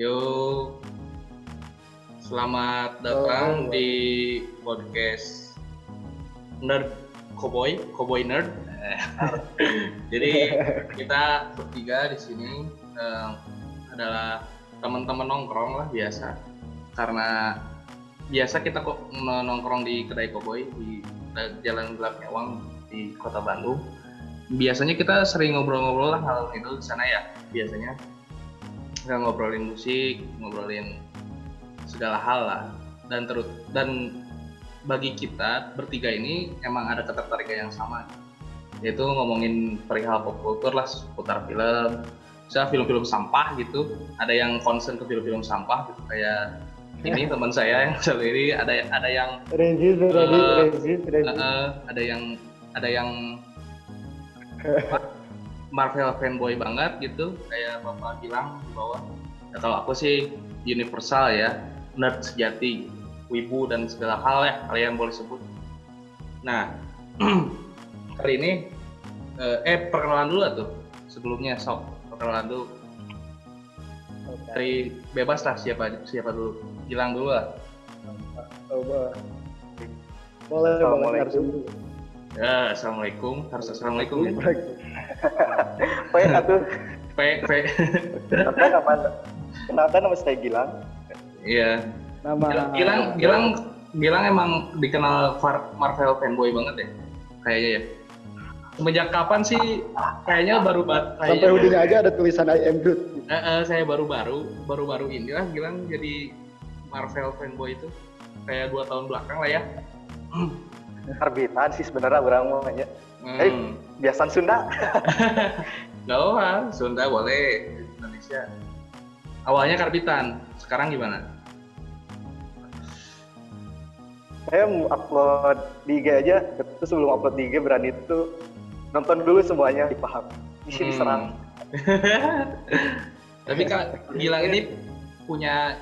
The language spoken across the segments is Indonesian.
Yo, selamat datang di podcast Nerd Cowboy Nerd. Jadi kita bertiga di sini adalah teman-teman nongkrong lah biasa. Karena biasa kita kok nongkrong di kedai Cowboy di Jalan Gelap Nyawang di Kota Bandung. Biasanya kita sering ngobrol-ngobrol lah hal itu di sana ya. Biasanya kita ngobrolin musik, ngobrolin segala hal lah, dan bagi kita bertiga ini emang ada ketertarikan yang sama, yaitu ngomongin perihal pop culture lah, seputar film, misalnya film-film sampah gitu. Ada yang concern ke film-film sampah gitu, kayak ini teman saya yang selalu ini ada yang Marvel fanboy banget gitu, kayak Bapak bilang di bawah. Kalau aku sih universal ya, nerd sejati, wibu dan segala hal ya kalian boleh sebut. Nah, kali ini perkenalan dulu tuh sebelumnya, sob. Perkenalan dulu. Dari bebas lah siapa dulu. Gilang dulu lah. Boleh dulu. Ya, assalamualaikum. Harus assalamualaikum ya. P. Kenalkan nama saya Gilang. Iya. Gilang emang dikenal Marvel fanboy banget ya, kayaknya ya. Semenjak kapan sih? Kayaknya baru. Sampai hoodie aja ada tulisan I am Groot. Saya baru ini lah Gilang jadi Marvel fanboy itu, kayak 2 tahun belakang lah ya. Terbitan sih sebenarnya orang mau nanya. Biasan Sunda. Gak apa, Sunda boleh, Indonesia. Awalnya karbitan, sekarang gimana? Saya upload di IG aja, terus sebelum upload di IG berani itu nonton dulu semuanya, dipaham. Isi diserang. Tapi kan Gilang ini punya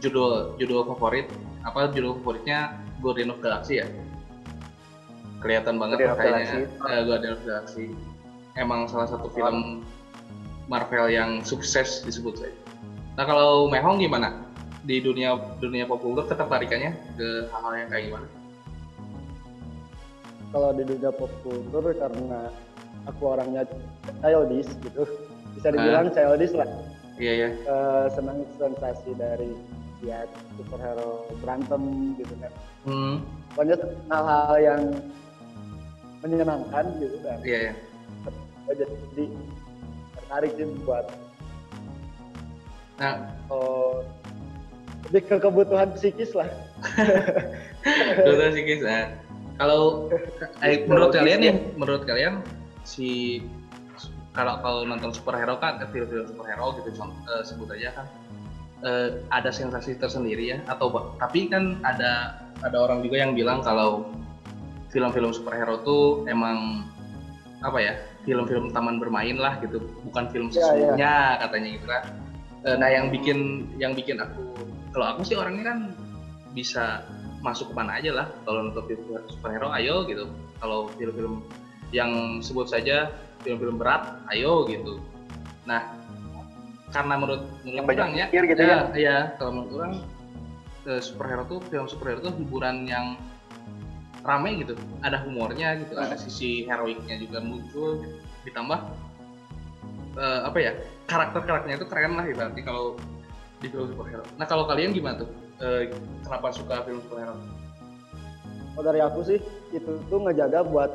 judul favorit. Apa judul favoritnya? Guardians of the Galaxy ya? Kelihatan banget kayaknya Guardians of the Galaxy. Emang salah satu film Marvel yang sukses disebut saya. Nah, kalau Mehong gimana? Di dunia pop culture ketertarikannya ke hal-hal yang kayak gimana? Kalau di dunia pop culture, karena aku orangnya childish gitu. Bisa dibilang childish lah. Iya. Senang sensasi dari ya superhero berantem gitu kan. Pokoknya hal-hal yang menyenangkan gitu kan. Iya. Jadi tertarik sih buat. Nah, lebih ke kebutuhan psikis lah. Kebutuhan psikis lah. Kalau menurut kalian si kalau nonton superhero kan, film-film superhero gitu sebut aja kan. Ada sensasi tersendiri ya, tapi kan ada orang juga yang bilang kalau film-film superhero tuh emang apa ya, film-film taman bermain lah gitu, bukan film sesungguhnya katanya gitu kan. Nah, yang bikin aku, kalau aku sih orangnya kan bisa masuk ke mana aja lah kalau nonton film superhero, ayo gitu. Kalau film-film yang sebut saja film-film berat, ayo gitu. Nah, karena menurut orang ya, gitu ya. Kalau menurut orang superhero tuh, film superhero tuh hiburan yang ramai gitu, ada humornya gitu, ada sisi heroiknya juga muncul gitu. Ditambah karakternya itu keren lah ibaratnya kalau di film superhero. Nah, kalau kalian gimana tuh? Kenapa suka film superhero? Kalau dari aku sih itu tuh ngejaga buat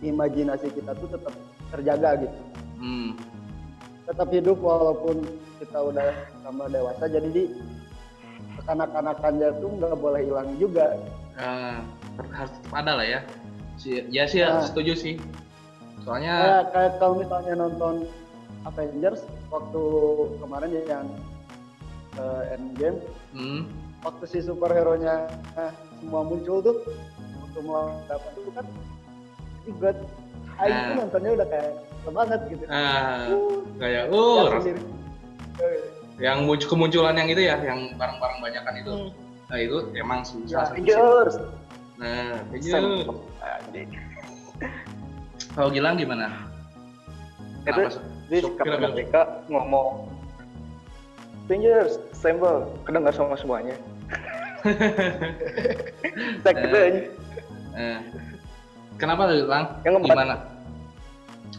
imajinasi kita tuh tetap terjaga gitu. Tetap hidup walaupun kita udah tambah dewasa, jadi kekanak-kanakannya tuh nggak boleh hilang juga. Harus tetap ada lah ya. Ya sih, setuju sih. Soalnya kayak kalau misalnya nonton Avengers waktu kemarin yang Endgame, waktu si superhero-nya semua muncul tuh, waktu mau dapat itu kan ikut. Itu nontonnya udah kayak banget gitu. Kayak yang kemunculan yang itu ya, yang barang-barang banyakan itu. Nah, itu emang susah. Figures. Kalau Gilang gimana? Itu Jadi Captain America ngomong fingers, assemble, kedengar sama semuanya. Sekeren. Kenapa tuh Lang? Gimana?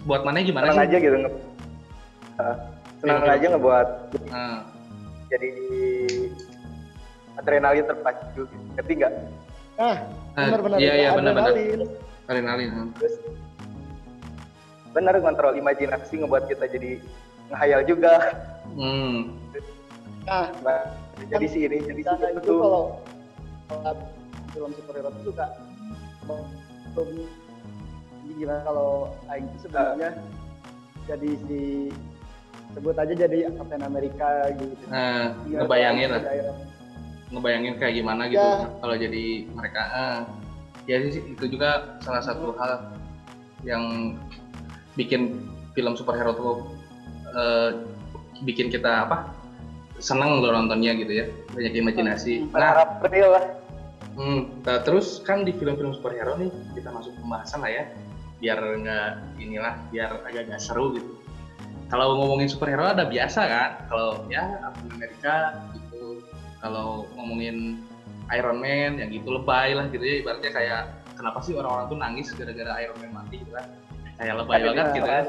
Buat mana gimana? Senang sih? Aja gitu. Senang aja ngebuat. Jadi adrenalin terpacu, ngerti nggak? Benar-benar. Iya, benar-benar. Adrenalin. Terus benar kontrol imajinasi ngebuat kita jadi ngehayal juga. Jadi sih ini, jadi sih itu kalau film superhero itu suka gimana kalau aing itu sebenarnya jadi si sebut aja jadi Captain America gitu. Ngebayangin lah. Ngebayangin kayak gimana gitu kalau jadi mereka. Ya sih itu juga salah satu hal yang bikin film superhero tuh bikin kita seneng loh nontonnya gitu ya, banyak imajinasi. Harap real lah. Terus kan di film-film superhero nih kita masuk pembahasan lah ya, biar nggak biar agak-agak seru gitu. Kalau ngomongin superhero ada biasa kan, kalau ya Captain America gitu, kalau ngomongin Iron Man yang gitu lebay lah gitu ya, ibaratnya kayak kenapa sih orang-orang tuh nangis gara-gara Iron Man mati gitu kan, kayak lebay banget gitu kan.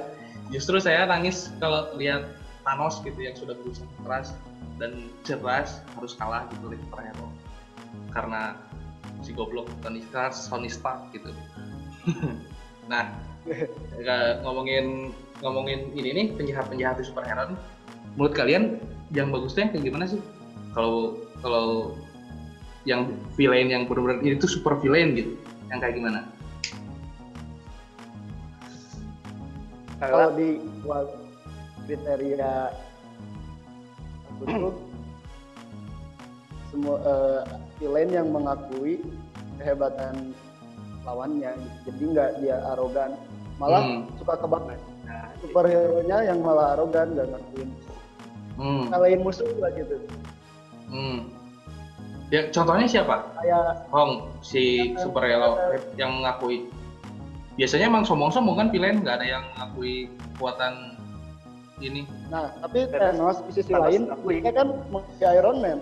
Justru saya nangis kalau lihat Thanos gitu yang sudah berusaha keras dan jelas harus kalah gitu oleh superhero karena si goblok Tony Stark gitu. Nah, ngomongin ini nih penjahat di superhero nih, menurut kalian yang bagusnya kayak gimana sih? Kalau yang villain yang benar-benar ini tuh super villain gitu, yang kayak gimana? Kalau di kriteria untuk semua villain yang mengakui kehebatan lawannya, jadi nggak dia arogan, malah suka kebanggaan. Nah, superhero-nya yang malah arogan, nggak ngakuin kalahin musuh lah gitu. Ya contohnya siapa? Kayak Hong si superhero yang mengakui. Biasanya emang sombong-sombong kan villain, nggak ada yang mengakui kekuatan ini. Nah, tapi Thanos di sisi lain, dia kan di Iron Man,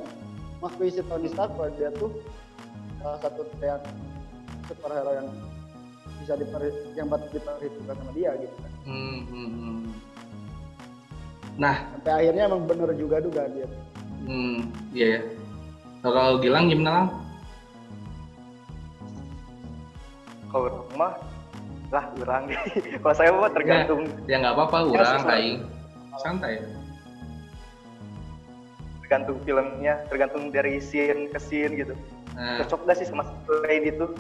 mengakui si Tony Stark bahwa dia tuh salah satu yang superhero yang bisa diperhitungkan sama dia gitu kan. Nah, sampai akhirnya emang bener juga dia. Iya. Kalau Gilang gimana Lang? Kalau rumah lah urang. Kalau saya mah tergantung. Ya nggak apa-apa urang kayak santai. Tergantung filmnya, tergantung dari scene ke scene gitu. Cocok gak sih sama scene itu?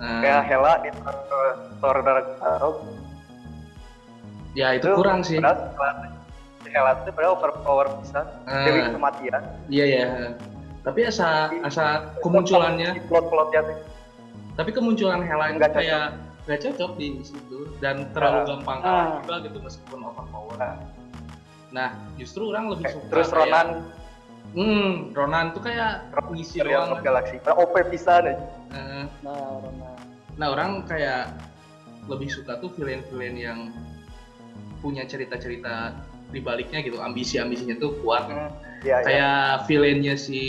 Kayak Hela di Thor Dark Knight. Ya itu kurang sih. Hela itu padahal overpower bisa. Dewi kematian. Iya. Tapi asa kemunculannya plot-plotnya sih. Tapi kemunculan Hela itu kayak nggak cocok di situ dan terlalu gampang kalah juga gitu meskipun overpower. Nah justru orang lebih suka terus kayak, Ronan tuh kayak ngisi ruang galaksi OP pisan aja. Nah orang kayak lebih suka tuh villain-villain yang punya cerita-cerita di baliknya gitu, ambisinya tuh kuat. Kayak villainnya si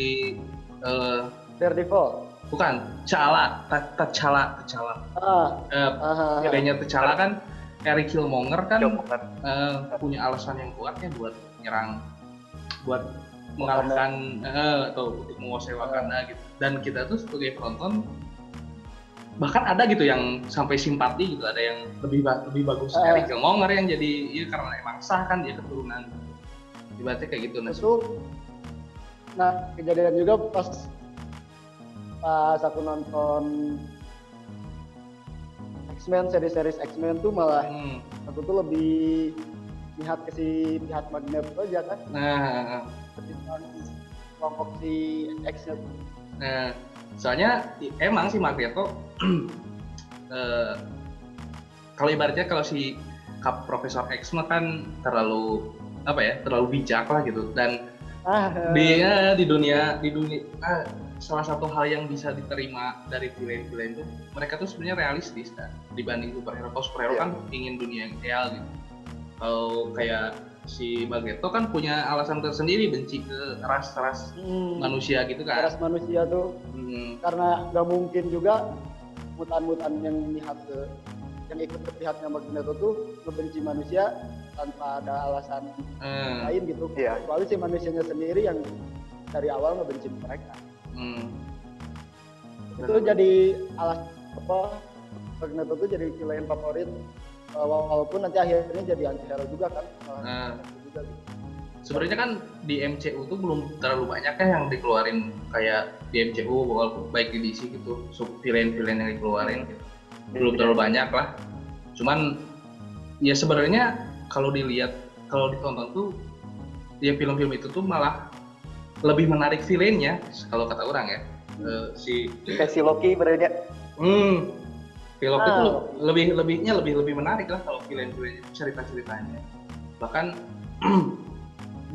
Daredevil. Bukan, T'Challa. Bedanya T'Challa kan, Eric Killmonger kan punya alasan yang kuatnya buat nyerang, buat mengalahkan atau untuk menguasai Wakanda gitu. Dan kita tuh sebagai penonton bahkan ada gitu yang sampai simpati gitu, ada yang lebih bagus Eric Killmonger yang jadi karena emang sah kan dia keturunan. Tiba-tiba kayak gitu. Nah kejadian juga pas aku nonton X-Men, series X-Men tuh malah aku tuh lebih lihat ke si pihak Magneto aja kan. Ketimbang kelompok si X-Men. Soalnya emang si Magneto kalau ibaratnya kalau si Profesor X-Men kan terlalu terlalu bijak lah gitu dan dia di dunia salah satu hal yang bisa diterima dari villain-villain itu mereka tuh sebenarnya realistis kan dibanding superhero kan ingin dunia yang ideal gitu. Kalau kayak si Magneto kan punya alasan tersendiri benci ke ras-ras manusia gitu kan. Ras manusia tuh karena nggak mungkin juga mutan-mutan yang ikut ke pihaknya Magneto tuh membenci manusia tanpa ada alasan lain gitu. Yeah. Kecuali si manusianya sendiri yang dari awal membenci mereka. Itu jadi alas apa Magneto tuh jadi villain favorit. Walaupun nanti akhirnya jadi anti-hero juga kan. Sebenarnya kan di MCU tuh belum terlalu banyak ya yang dikeluarin kayak di MCU baik di DC gitu, villain-villain yang dikeluarin gitu. Belum terlalu banyak lah. Cuman ya sebenarnya kalau dilihat, kalau ditonton tuh ya film-film itu tuh malah lebih menarik villainnya kalau kata orang ya. Si Loki berbeda. Film itu lebih menarik lah kalau film-filmnya, cerita-ceritanya. Bahkan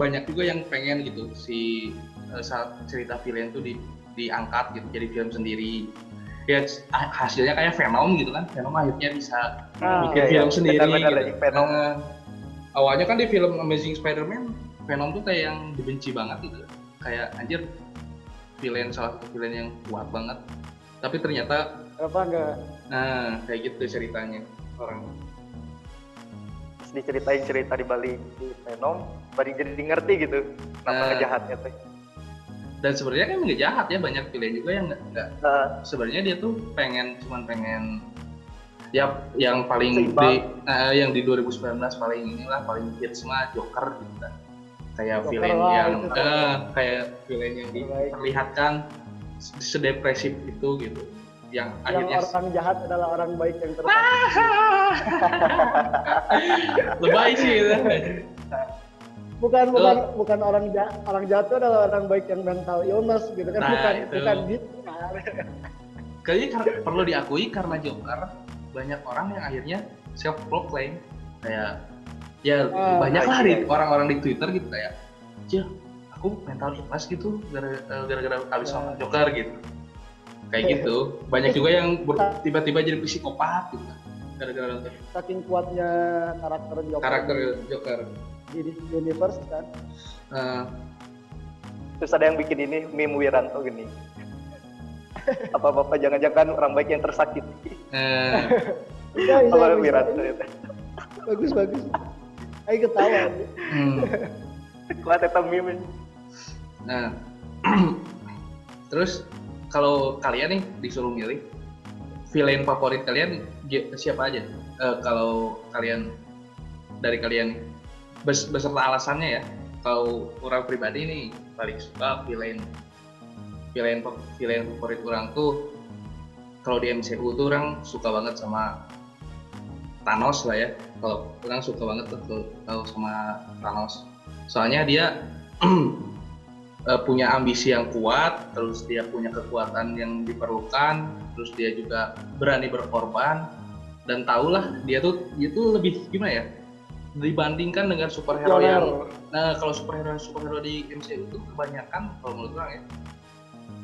banyak juga yang pengen gitu si saat cerita film itu diangkat gitu jadi film sendiri. Ya hasilnya kayak Venom gitu kan. Venom akhirnya bisa bikin film sendiri. Benar-benar gitu. Venom. Awalnya kan di film Amazing Spider-Man, Venom tuh kayak yang dibenci banget gitu. Kayak anjir, film salah satu film yang kuat banget. Tapi ternyata Nah, kayak gitu ceritanya orang. Terus diceritain cerita di balik Venom, baru jadi ngerti gitu kenapa ngejahatnya teh. Dan sebenarnya kan nggak jahat ya, banyak pilihan juga yang nggak. Sebenarnya dia tuh pengen ya yang paling yang di 2019 paling hits mah Joker gitu kan. Kayak villain yang kayak villain yang diperlihatkan sedepresif itu gitu, yang akhirnya orang jahat adalah orang baik yang terbaik. Lebay sih itu. Bukan orang jahat itu adalah orang baik yang mental illness gitu kan. Nah, bukan gitu. Kayaknya perlu diakui karena Joker banyak orang yang akhirnya self proclaim kayak ya banyaklah orang-orang di Twitter gitu kayak ya aku mental illness gitu gara-gara habis nonton Joker gitu. Kayak gitu, banyak juga yang tiba-tiba jadi psikopat gitu gara-gara nonton. Saking kuatnya karakter Joker di universe kan. Terus ada yang bikin ini meme Wiranto gini. Apa-apa jangan-jangan orang baik yang tersakiti. Kalau Wiranto itu bagus. Ayo ketawa. Kuat eta meme. Nah. Terus kalau kalian nih disuruh milih villain favorit kalian siapa aja? Kalau kalian dari kalian beserta alasannya ya. Kalau orang pribadi nih paling suka villain favorit orang tuh kalau di MCU tuh orang suka banget sama Thanos lah ya. Kalau orang suka banget tuh sama Thanos. Soalnya dia punya ambisi yang kuat, terus dia punya kekuatan yang diperlukan, terus dia juga berani berkorban dan tahulah dia tuh lebih gimana ya dibandingkan dengan superhero yang kalau superhero di MCU itu kebanyakan kalau menurut orang ya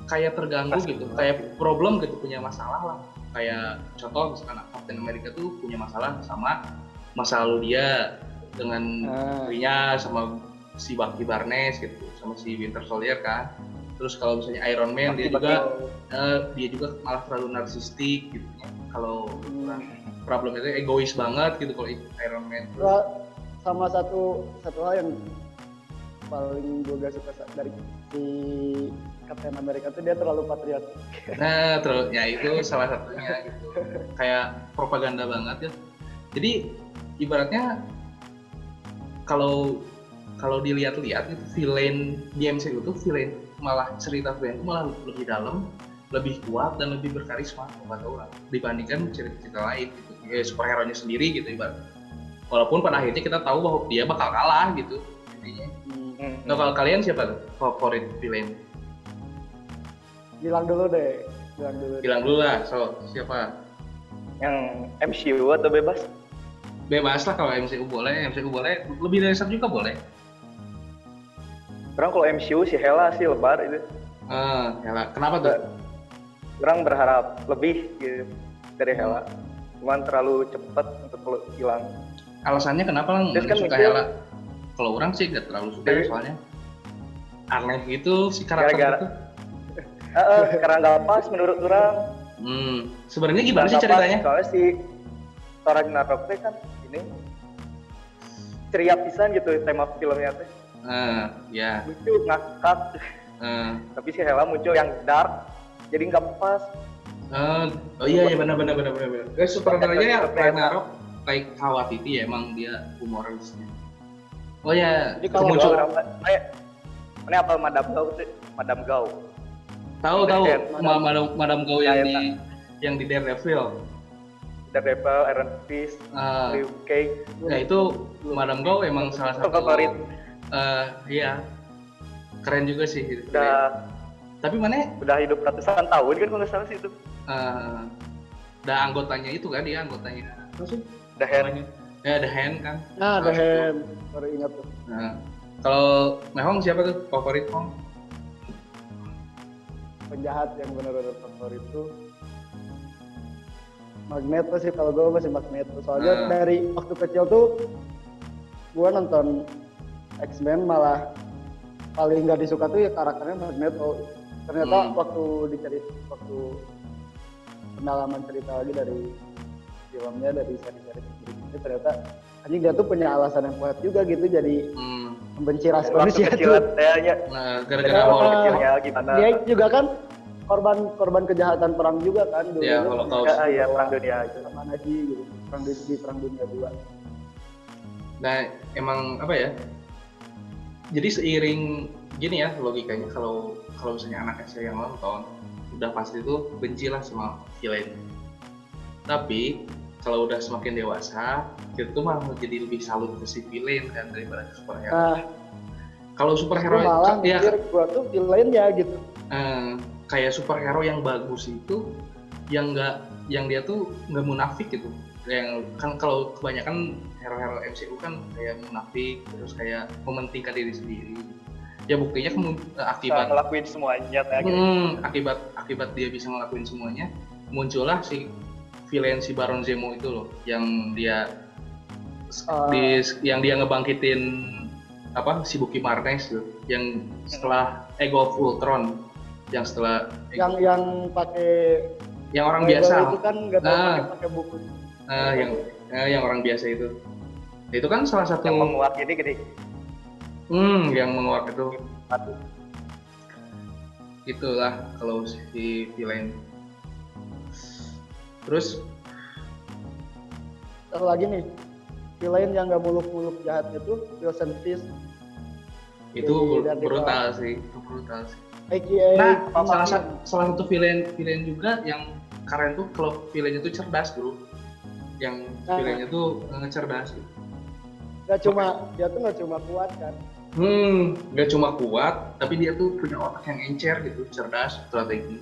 kayak terganggu gitu, kayak problem gitu, punya masalah lah. Kayak contoh misalkan Captain America tuh punya masalah sama masa lalu dia dengan dirinya sama si Bucky Barnes gitu, sama si Winter Soldier kan. Terus kalau misalnya Iron Man dia juga malah terlalu narsistik gitu. Kalau problemnya itu egois banget gitu kalau Iron Man. Sama satu hal yang paling gue suka dari si Captain America itu dia terlalu patriotik. Nah, terlalu ya itu salah satunya gitu. Kayak propaganda banget ya. Jadi ibaratnya kalau dilihat-lihat itu villain di MCU itu villain malah cerita villain itu malah lebih dalam, lebih kuat dan lebih berkarisma kepada orang dibandingkan cerita-cerita lain gitu. Superhero nya sendiri gitu ibarat. Walaupun pada akhirnya kita tahu bahwa dia bakal kalah gitu intinya. Nah, kalau kalian siapa favorit villain? Bilang dulu lah. So, siapa? Yang MCU atau bebas? Bebas lah, kalau MCU boleh, lebih dari satu juga boleh. Orang kalau MCU si Hela sih lebar itu. Hela. Kenapa tuh? Orang berharap lebih gitu dari Hela. Cuman terlalu cepat untuk hilang. Alasannya kenapa lang nggak suka Hela? Kalau orang sih nggak terlalu suka soalnya aneh gitu si karakter itu. Karena nggak pas menurut orang. Sebenarnya gimana sih ceritanya? Soalnya si orang Naruto kan ini ceria pisan gitu tema filmnya tuh. Ya. Lucu ngakak. Tapi si Hela muncul yang dark, jadi nggak pas. Oh iya ya benar. Guys, superhero-nya yang Ragnarok like Kawatiti ya emang dia humorisnya. Oh ya, muncul mana apa Madame Gao itu? Madame Gao. Tahu. Madame Gao yang di Daredevil, Iron Fist, UK. Nah, itu Madame Gao emang salah satu favorit. Iya. Keren juga sih gitu. Tapi mana? Udah hidup ratusan tahun kan kalau nggak salah sih itu. Udah anggotanya itu kan dia anggotanya. Terus The Hand. Ya The Hand kan. The Hand. Baru ingat tuh. Kalau Mehong siapa tuh favorit Hong? Penjahat yang benar-benar favorit tuh Magneto sih, kalau gue masih Magneto. Soalnya dari waktu kecil tuh gue nonton X-Men malah paling nggak disuka tuh ya karakternya Magneto. Ternyata waktu pendalaman cerita lagi dari filmnya, dari seri-seri itu ternyata anjing dia tuh punya alasan yang kuat juga gitu jadi membenci ras manusia tuh. Nah, gara-gara awal kecilnya gimana? Dia juga kan korban kejahatan perang juga kan dulu. Ya, Holocaust. Ya, perang dunia itu sama Nazi gitu. Perang dunia 2. Nah, emang apa ya? Jadi seiring gini ya logikanya kalau misalnya anak saya yang nonton udah pasti tuh bencilah sama villain. Tapi kalau udah semakin dewasa itu mah jadi lebih salut ke si villain kan daripada ke superhero. Kalau superhero malah ya gua tuh villain ya gitu. Kayak superhero yang bagus itu yang dia tuh nggak munafik gitu. Yang kan kalau kebanyakan hero-hero MCU kan kayak munafik terus kayak mementingkan diri sendiri. Ya buktinya akibat ngelakuin semuanya kayak akibat dia bisa ngelakuin semuanya muncullah si villain si Baron Zemo itu loh yang dia yang dia ngebangkitin apa si Bucky Barnes tuh yang setelah Ego of Ultron yang setelah yang pakai yang orang biasa itu kan nggak tahu pakai buku. Yang orang biasa itu kan salah satu yang menguak ini gede. Yang menguak itu. Itulah kalau si villain. Terus satu lagi nih villain yang nggak muluk-muluk jahat itu Wilson Fisk. Itu brutal sih, AKA nah salah satu villain juga yang keren tuh kalau villainnya tuh cerdas bro. Yang pilihannya tuh cerdas. Dia tuh nggak cuma kuat kan. Nggak cuma kuat, tapi dia tuh punya otak yang encer gitu, cerdas, strategi.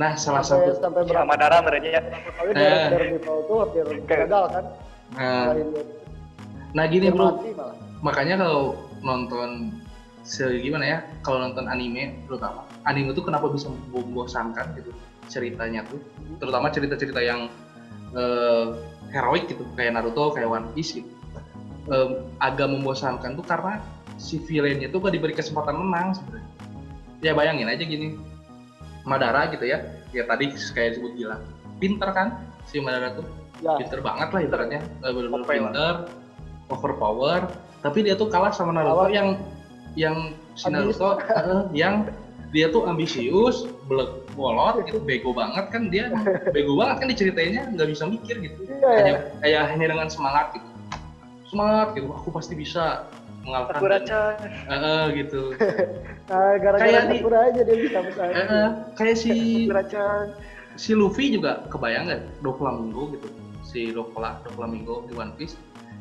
Nah, salah satu sampai berapa darah merenya? Kalau dari Naruto tuh hampir gagal kan. Nah gini bro, makanya kalau nonton gimana ya? Kalau nonton anime terutama, anime tuh kenapa bisa membosankan gitu ceritanya tuh, terutama cerita-cerita yang heroik gitu kayak Naruto, kayak One Piece gitu. Agak membosankan tuh karena si villainnya tuh gak diberi kesempatan menang sebenarnya. Ya bayangin aja gini, Madara gitu ya, ya tadi kayak disebut gila, pinter kan si Madara tuh, ya. Pinter banget lah ibaratnya, bener-bener pinter, overpower. Tapi dia tuh kalah sama Naruto yang si Naruto yang dia tuh ambisius, bolot, gitu, bego banget kan dia, diceritainnya nggak bisa mikir gitu, hanya dengan semangat gitu, aku pasti bisa mengalahkan. Gitu. Gara-gara Sakura aja dia bisa misalnya. Kayak si Luffy juga kebayang nggak, Doflamingo gitu, si Doflamingo di One Piece,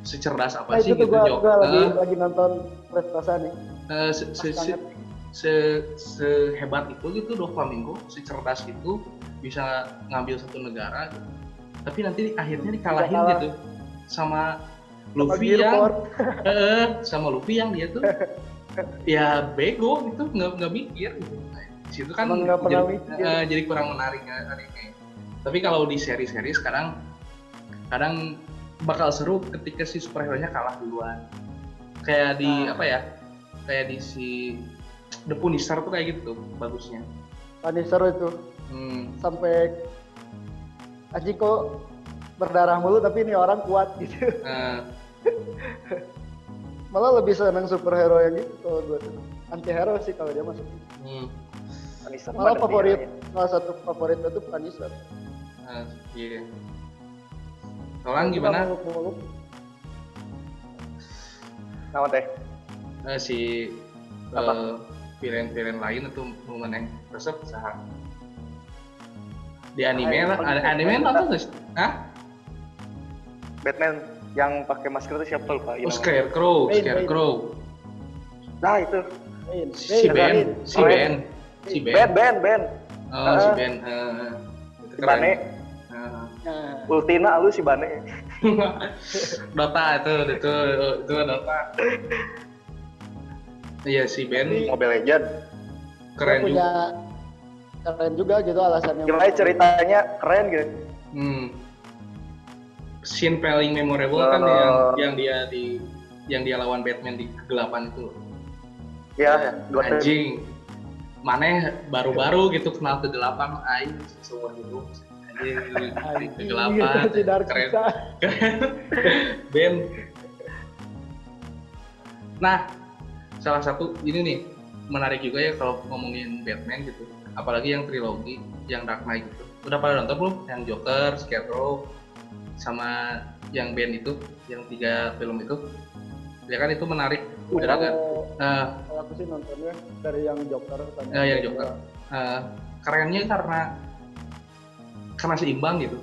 secerdas apa sih itu gitu Joker. Lagi nonton prestasi nih. Sehebat itu gitu Doflamingo, secerdas itu bisa ngambil satu negara gitu. Tapi nanti akhirnya dikalahin gitu sama Luffy yang dia tuh ya bego gitu, nggak mikir gitu. Situ kan jadi kurang menarik. Tapi kalau di seri-seri sekarang kadang bakal seru ketika si superhero-nya kalah duluan. Kayak di apa ya? Kayak di si The Punisher tuh kayak gitu tuh bagusnya. Punisher itu. Sampai aji kok berdarah mulu tapi ini orang kuat gitu. Malah lebih seneng superhero yang gitu kalau gue. Antihero sih kalau dia masuk. Malah favorit, salah satu favorit itu Punisher. Iya. Solang gimana? Nama teh? Si film-film lain itu mengenai resep saham. Di anime lah, anime nonton tuh? Hah? Batman yang pakai masker itu siapa lupa? Oh, Scarecrow. Nah itu. Si Ben. Si Bane. Ultina lu si Bane. Dota itu Dota. Iya si Ben. Mobile Legend. Keren juga gitu alasannya. Gimana ceritanya keren gitu. Scene paling memorable kan yang dia lawan Batman di kegelapan itu. Ya, anjing. Maneh baru-baru gitu kenal kegelapan, seumur hidup. Anjing kegelapan. Keren. Ben. Nah, salah satu ini nih menarik juga ya kalau ngomongin Batman gitu. Apalagi yang trilogi, yang Dark Knight gitu. Udah pada nonton belum? Yang Joker, Scarecrow, sama yang band itu, yang 3 film itu, ya kan itu menarik. Kalau aku sih nontonnya dari yang Joker. Kerennya karena seimbang gitu,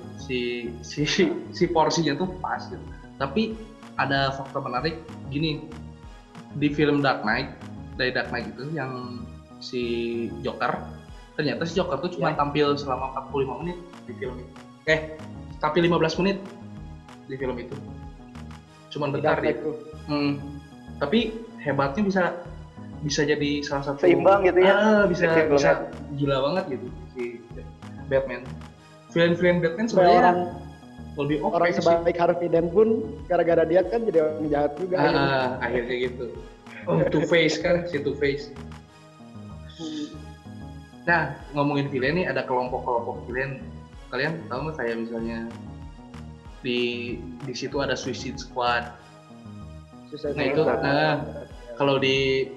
si porsinya tuh pas gitu. Tapi ada faktor menarik gini di film Dark Knight, dari Dark Knight itu yang si Joker, ternyata si Joker tuh cuma tampil selama 45 menit di film itu. Tapi 15 menit di film itu, cuman bentar dia. Tapi hebatnya bisa jadi salah satu seimbang gitu ya. Bisa gila banget gitu si Batman. Film-film Batman sebenarnya orang lebih orang sebaik Harvey Dent pun gara-gara dia kan jadi orang jahat juga. Akhirnya gitu. Two-Face kan, si Two-Face. Nah ngomongin villain nih ada kelompok-kelompok villain. Kalian tahu nggak, saya misalnya di situ ada Suicide Squad. Nah itu kalau di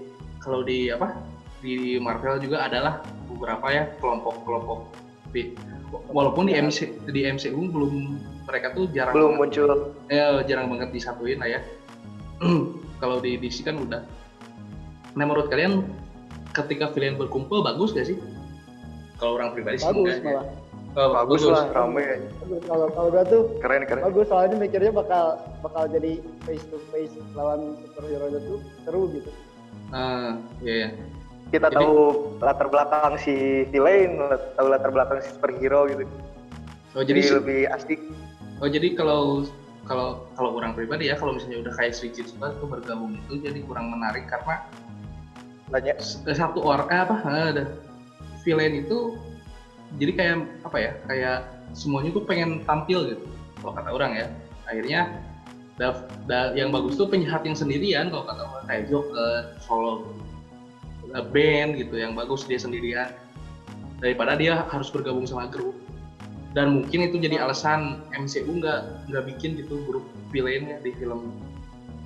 apa di Marvel juga adalah beberapa ya kelompok-kelompok. Walaupun di MCU belum, mereka tuh jarang. Belum muncul. Jarang banget disatuin lah ya. Kalau di DC kan udah. Nah menurut kalian ketika villain berkumpul bagus gak sih? Kalau orang pribadi sih enggak. Bagus lah, ramai. Kalau gua tuh keren. Bagus, soalnya mikirnya bakal jadi face to face lawan superhero itu seru gitu. Iya. Kita jadi, tahu latar belakang si villain, tahu latar belakang si superhero gitu. Oh jadi lebih asik. Oh jadi kalau orang pribadi ya, kalau misalnya udah kayak Switch Squad tuh bergabung itu jadi kurang menarik karena banyak satu orang villain itu. Jadi kayak apa ya, kayak semuanya tuh pengen tampil gitu kalau kata orang ya. Akhirnya yang bagus tuh penjahat yang sendirian kalau kata orang, kayak Joker, solo band gitu, yang bagus dia sendirian daripada dia harus bergabung sama grup. Dan mungkin itu jadi alasan MCU nggak bikin gitu grup villainnya di film,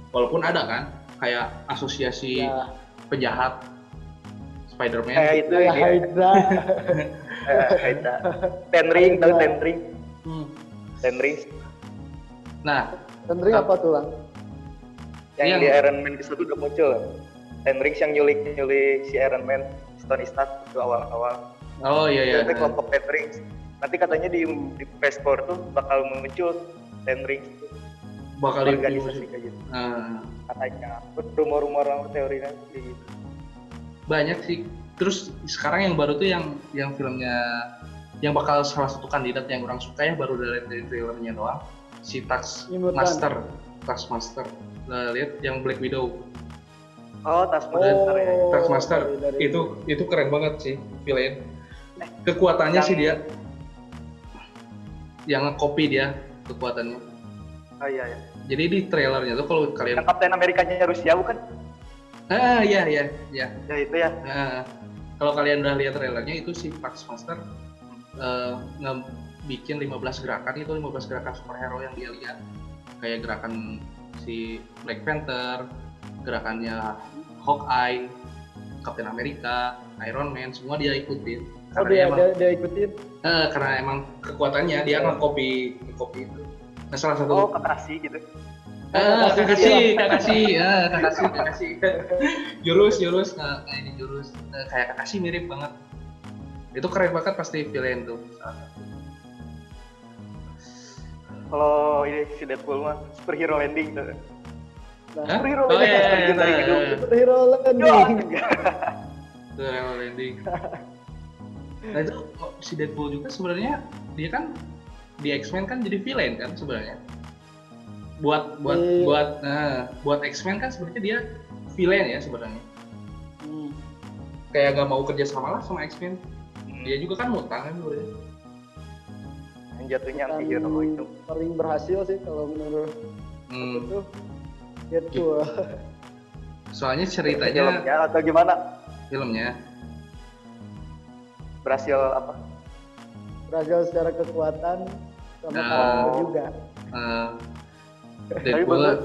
walaupun ada kan kayak asosiasi penjahat Spider-Man. Kayak itu ya. Hela. Ten Ring. Nah. Ten Ring apa tuh lang? Yang di Iron Man ke-1 udah muncul. Ten Ring yang nyulik si Iron Man, Tony Stark itu awal-awal. Oh iya. Nanti kelompok Ten Ring. Nanti katanya di Phase 4 tuh bakal muncul Ten Ring itu. Bakal organisasi kayak gitu. Katanya. Rumor-rumor orang teorinya gitu. Banyak sih. Terus sekarang yang baru tuh yang filmnya yang bakal salah satu kandidat yang orang suka ya, baru dari trailernya doang, si Taskmaster. Lihat yang Black Widow. Taskmaster. Itu keren banget sih villain. Kekuatannya sih dia yang nge-copy dia kekuatannya. Oh iya ya. Jadi di trailernya tuh kalau kalian yang Captain Amerikanya Rusia bukan? Ah iya iya iya. Ya itu ya. Nah, kalau kalian udah lihat trailernya itu si Taskmaster bikin 15 gerakan, itu 15 gerakan superhero yang dia lihat. Kayak gerakan si Black Panther, gerakannya Hawkeye, Captain America, Iron Man, semua dia ikutin. Karena dia ikutin? Karena emang kekuatannya dia nge-copy itu. Nah, salah satu. Oh, Kakashi gitu. Kakashi. Jurus. Nah, ini jurus. Kayak Kakashi mirip banget. Itu keren banget pasti villain tuh. Kalau ini si Deadpool mah superhero landing tuh. Nah, superhero landing. Superhero landing. Superhero landing. Nah itu si Deadpool juga sebenarnya dia kan di X-Men kan jadi villain kan sebenarnya. Buat X-Men kan sebenarnya dia villain ya sebenarnya. Kayak gak mau kerja sama lah sama X-Men. Dia juga kan mutan kan sebenarnya. Jatuhnya anti-hero itu paling berhasil sih kalau menurut itu gitu. Soalnya ceritanya filmnya atau gimana? Filmnya berhasil apa? Berhasil secara kekuatan sama karakter juga. Tapi bener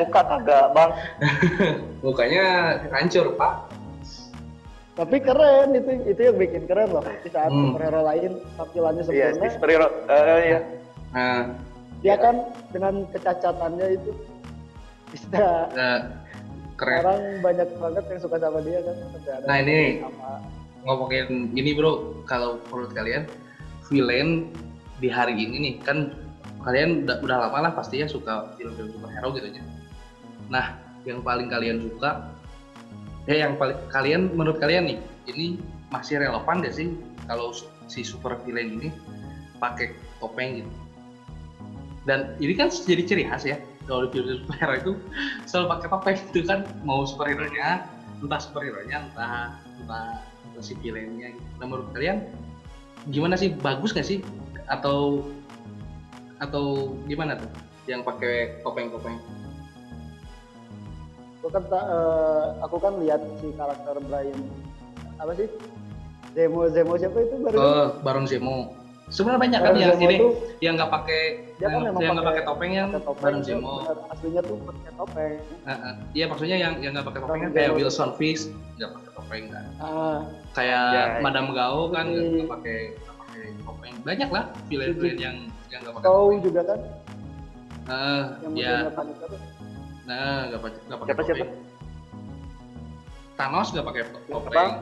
muka agak bang. Mukanya hancur pak. Tapi keren, itu yang bikin keren loh. Di saat superhero lain tampilannya sempurna. Iya, superhero, iya. Dia kan dengan kecacatannya itu bisa keren. Sekarang banyak banget yang suka sama dia kan. Nah ini ngomongin gini bro, kalau menurut kalian villain di hari ini nih kan kalian udah lama lah pastinya suka film-film superhero gitu ya. Nah yang paling kalian suka menurut kalian nih, ini masih relevan gak sih kalau si super villain ini pakai topeng gitu? Dan ini kan jadi ciri khas ya, kalau di film superhero itu selalu pakai topeng itu kan, mau superhero-nya, entah superhero-nya, entah si villain-nya gitu. Nah menurut kalian, gimana sih, bagus gak sih? Atau gimana tuh yang pakai topeng-topeng? Aku kan lihat si karakter Zemo siapa itu baru? Baron Zemo. Sebenarnya banyak Baron kan yang ini yang nggak pakai topeng yang Baron Zemo. Aslinya tuh pakai topeng. Iya maksudnya yang nggak pakai topeng kan kayak Wilson Fisk nggak pakai topeng kan. Kayak Madame Gao kan nggak pakai topeng. Banyak lah villain-villain yang nggak pakai topeng. Tahu juga kan? Nah, nggak pakai topeng. Thanos nggak pakai topeng.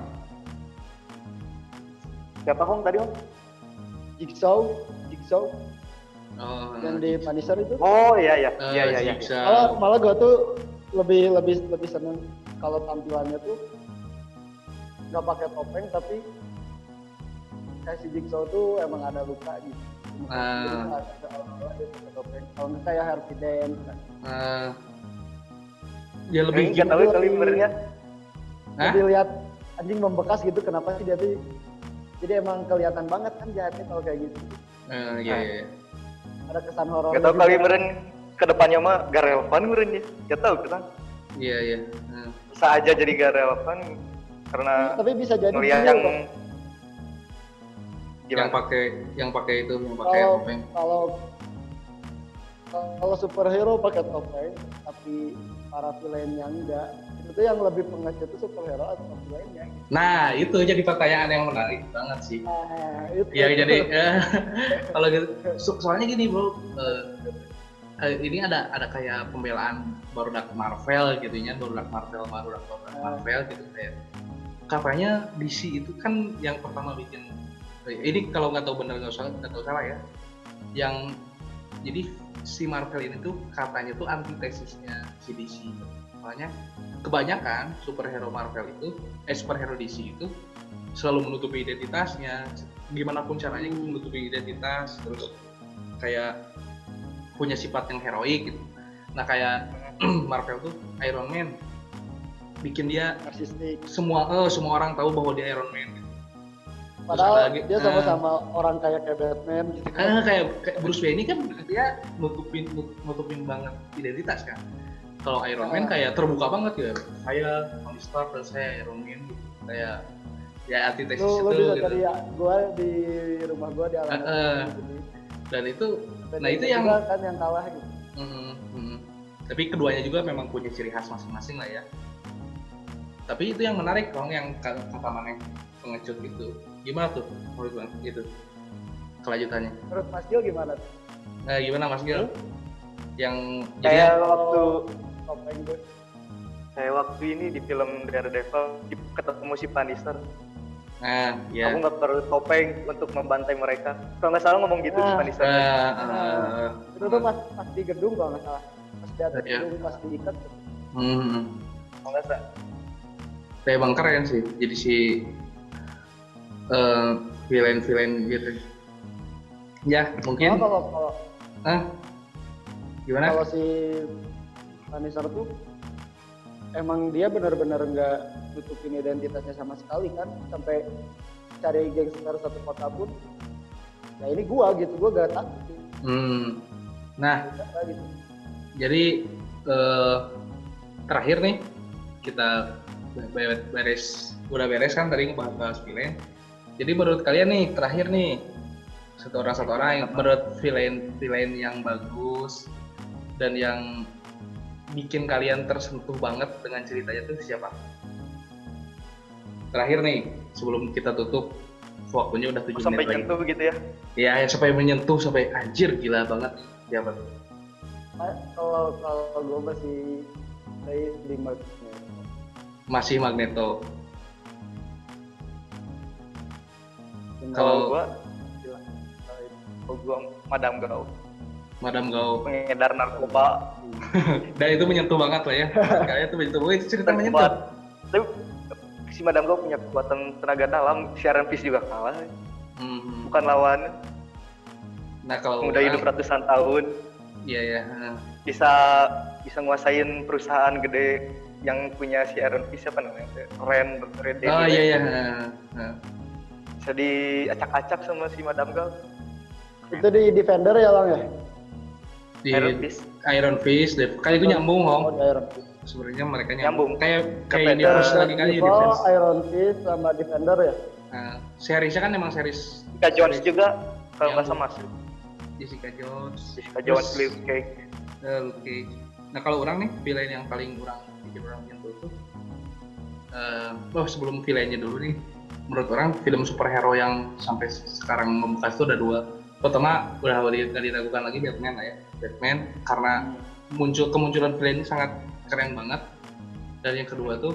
Siapa Hong tadi Hong? Jigsaw. Yang di Punisher itu? Oh iya. Malah gue tuh lebih seneng kalau tampilannya tuh nggak pakai topeng tapi kayak si Jigsaw tuh emang ada luka gitu. Kalau misalnya kayak Harvey Dent. Dia lebih nggak tahu kali sebenarnya. Jadi lihat anjing membekas gitu, kenapa sih dia tuh? Jadi emang kelihatan banget kan jahatnya kalau kayak gitu. Iya. Ada kesan horor. Gak tahu kali meren kedepannya mah gak relevan meren dia. Gak tahu kan? Iya. Bisa aja jadi gak relevan karena. Tapi bisa jadi yang pakai itu pakai topeng. Kalau superhero pakai topeng tapi para villain yang enggak, itu yang lebih pengecut itu superhero atau villainnya. Nah itu jadi pertanyaan yang menarik banget sih. Kalau gitu, soalnya gini bro, ini ada kayak pembelaan baru Dark Marvel gitu kayak. Katanya DC itu kan yang pertama bikin ini kalau nggak tahu benar nggak salah ya, yang jadi si Marvel ini tuh katanya tuh antitesisnya si DC. Makanya kebanyakan superhero Marvel itu, superhero DC itu selalu menutupi identitasnya, gimana pun caranya menutupi identitas, terus kayak punya sifat yang heroik gitu. Nah kayak Marvel tuh Iron Man bikin dia semua orang tahu bahwa dia Iron Man. Padahal lagi, dia sama-sama orang kaya kayak Batman gitu kan. Kayak Bruce Wayne kan dia nutupin banget identitas kan. Kalau Iron Man kayak terbuka banget ya. Saya Tony Stark dan saya Iron Man gitu. Kayak ya antitesis itu gitu. Lu bisa ya, gua di rumah gua di alamat gitu. Dan itu dan nah itu yang kan yang kalah gitu. Tapi keduanya juga memang punya ciri khas masing-masing lah ya. Tapi itu yang menarik dong yang kata Maneh pengecut gitu. Gimana tuh menurut Bang itu kelanjutannya? Terus Mas Gil gimana? Gimana Mas Gil? Yang kayak jadinya, waktu kayak waktu ini di film Daredevil ketemu si Punisher. Nah, ya. Aku nggak perlu topeng untuk membantai mereka. Kalau nggak salah ngomong gitu si Punisher. Itu tuh pas di gedung kalau nggak salah. Pas di atas gedung pas diikat. Kalau nggak salah. Kayak bang keren sih, jadi si villain-villain gitu. Ya mungkin. Kalau gimana? Kalau si Punisher tuh emang dia benar-benar nggak tutupin identitasnya sama sekali kan, sampai cari gangster satu kota pun. Nah ini gua gitu, gua gak takut. Nah, gitu. Jadi terakhir nih kita. Udah beres kan tadi ngebahas villain. Jadi menurut kalian nih terakhir nih satu orang yang menurut villain yang bagus dan yang bikin kalian tersentuh banget dengan ceritanya tuh siapa? Terakhir nih sebelum kita tutup waktunya udah 7 menit sampai lagi. Sampai nyentuh gitu ya? Iya sampai menyentuh sampai anjir gila banget siapa? Kalau gue masih saya 5. Masih Magneto. Kalau gua Madame Gao. Madame Gao pengedar narkoba. Dan itu menyentuh banget lah ya. Kayaknya itu menyentuh. Itu cerita menyentuh. Tapi si Madame Gao punya kekuatan tenaga dalam, si Iron Fist juga kalah. Bukan lawan. Nah, kalau udah hidup ratusan tahun. Iya. Bisa nguasain perusahaan gede. Yang punya si Iron Fist siapa namanya? Ren. Oh iya. Bisa diacak-acak sama si Madame Gao. Itu di Defender ya Lang ya? Di Iron Fist. Kayak itu nyambung Hong. Sebenarnya mereka nyambung. Kayak ini harus lagi kali di Defense. Iron Fist sama Defender ya? Nah, seriesnya kan emang series. Jessica Jones juga kalau nggak sama sih. Jessica Jones, Luke Cage. Nah kalau orang nih villain yang paling orang bikin orang nyentuh tuh sebelum villainnya dulu nih menurut orang film superhero yang sampai sekarang membekas itu ada 2. Pertama udah nggak diragukan lagi Batman lah ya. Batman karena kemunculan villain ini sangat keren banget. Dan yang kedua tuh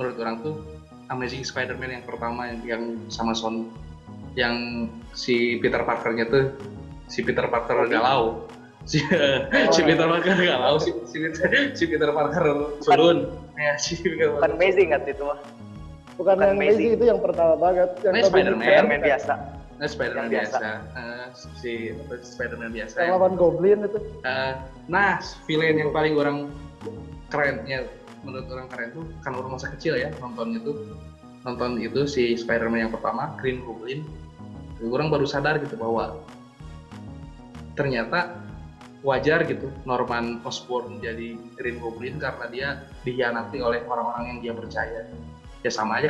menurut orang tuh Amazing Spider-Man yang pertama yang sama Sony yang si Peter Parkernya tuh si Peter Parker galau. Si Peter Parker culun. Ya, si Peter Parker. Bukan amazing kan itu mah. Bukan amazing itu yang pertama banget. Yang Spider-Man biasa. Nah, Spider-Man biasa. Spider-Man biasa. Yang lawan Goblin itu. Nah, villain yang paling orang keren ya menurut orang keren tuh kan orang masa kecil ya nonton itu si Spider-Man yang pertama Green Goblin. Orang baru sadar gitu bahwa ternyata wajar gitu Norman Osborn jadi Green Goblin karena dia dikhianati oleh orang-orang yang dia percaya. Ya sama aja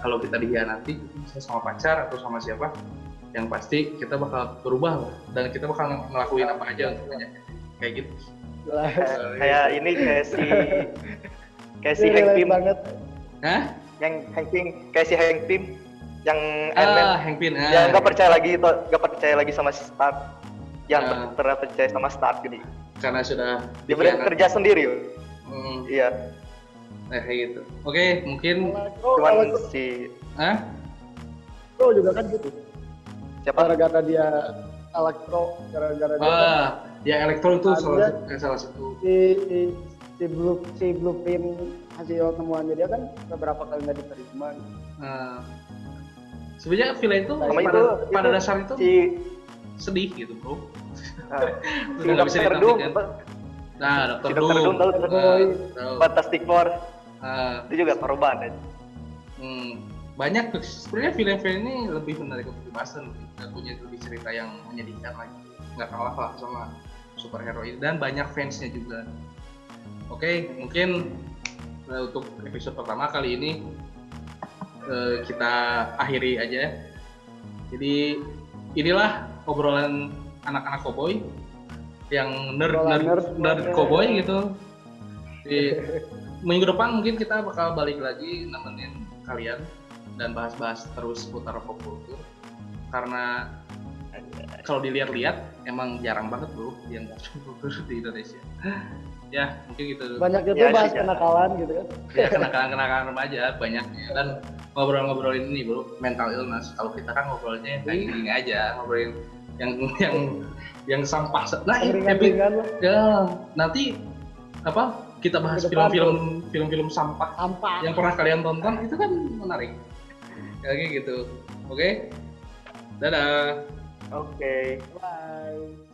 kalau kita dikhianati sama pacar atau sama siapa, yang pasti kita bakal berubah dan kita bakal ngelakuin apa aja untuknya. Kayak gitu. Kayak si Hank Pym banget. Hah? Yang Hank Pym, kayak si Hank Pym yang Yang enggak percaya lagi sama si Stark. Yang terpercaya sama Stark gini. Karena sudah dia kerja sendiri. Iya. Kayak gitu. Oke, mungkin cuman si Electro juga kan gitu. Siapa? Gara-gara dia Electro, gara-gara dia. Ya Electro itu salah satu. Si blueprint hasil temuannya dia kan beberapa kali enggak diterima. Sebenarnya villain itu pada dasarnya itu sedih gitu bro. Udah nggak bisa ditampilkan. Dokter Doom. Fantastic Four. Itu juga korban. banyak sebenarnya film-film ini lebih menarik untuk dibahas, punya lebih cerita yang menyedihkan lagi, nggak kalah lah sama superhero ini, dan banyak fansnya juga. Oke, mungkin untuk episode pertama kali ini kita akhiri aja. Jadi inilah obrolan anak-anak cowboy yang nerd cowboy gitu. Di minggu depan mungkin kita bakal balik lagi nemenin kalian dan bahas-bahas terus seputar pop culture, karena kalau dilihat-lihat emang jarang banget bro yang bahas pop culture di Indonesia. Ya mungkin gitu. Banyak itu ya, bahas kenakalan gitu kan? Ya kenakalan remaja banyaknya, dan ngobrol-ngobrolin ini bro, mental illness. Kalau kita kan ngobrolnya kayak gini aja, ngobrolin yang sampah. Nah, nanti apa? Kita bahas film-film sampah yang pernah kalian tonton, itu kan menarik. Kayak gitu. Oke. Dadah. Oke. Bye.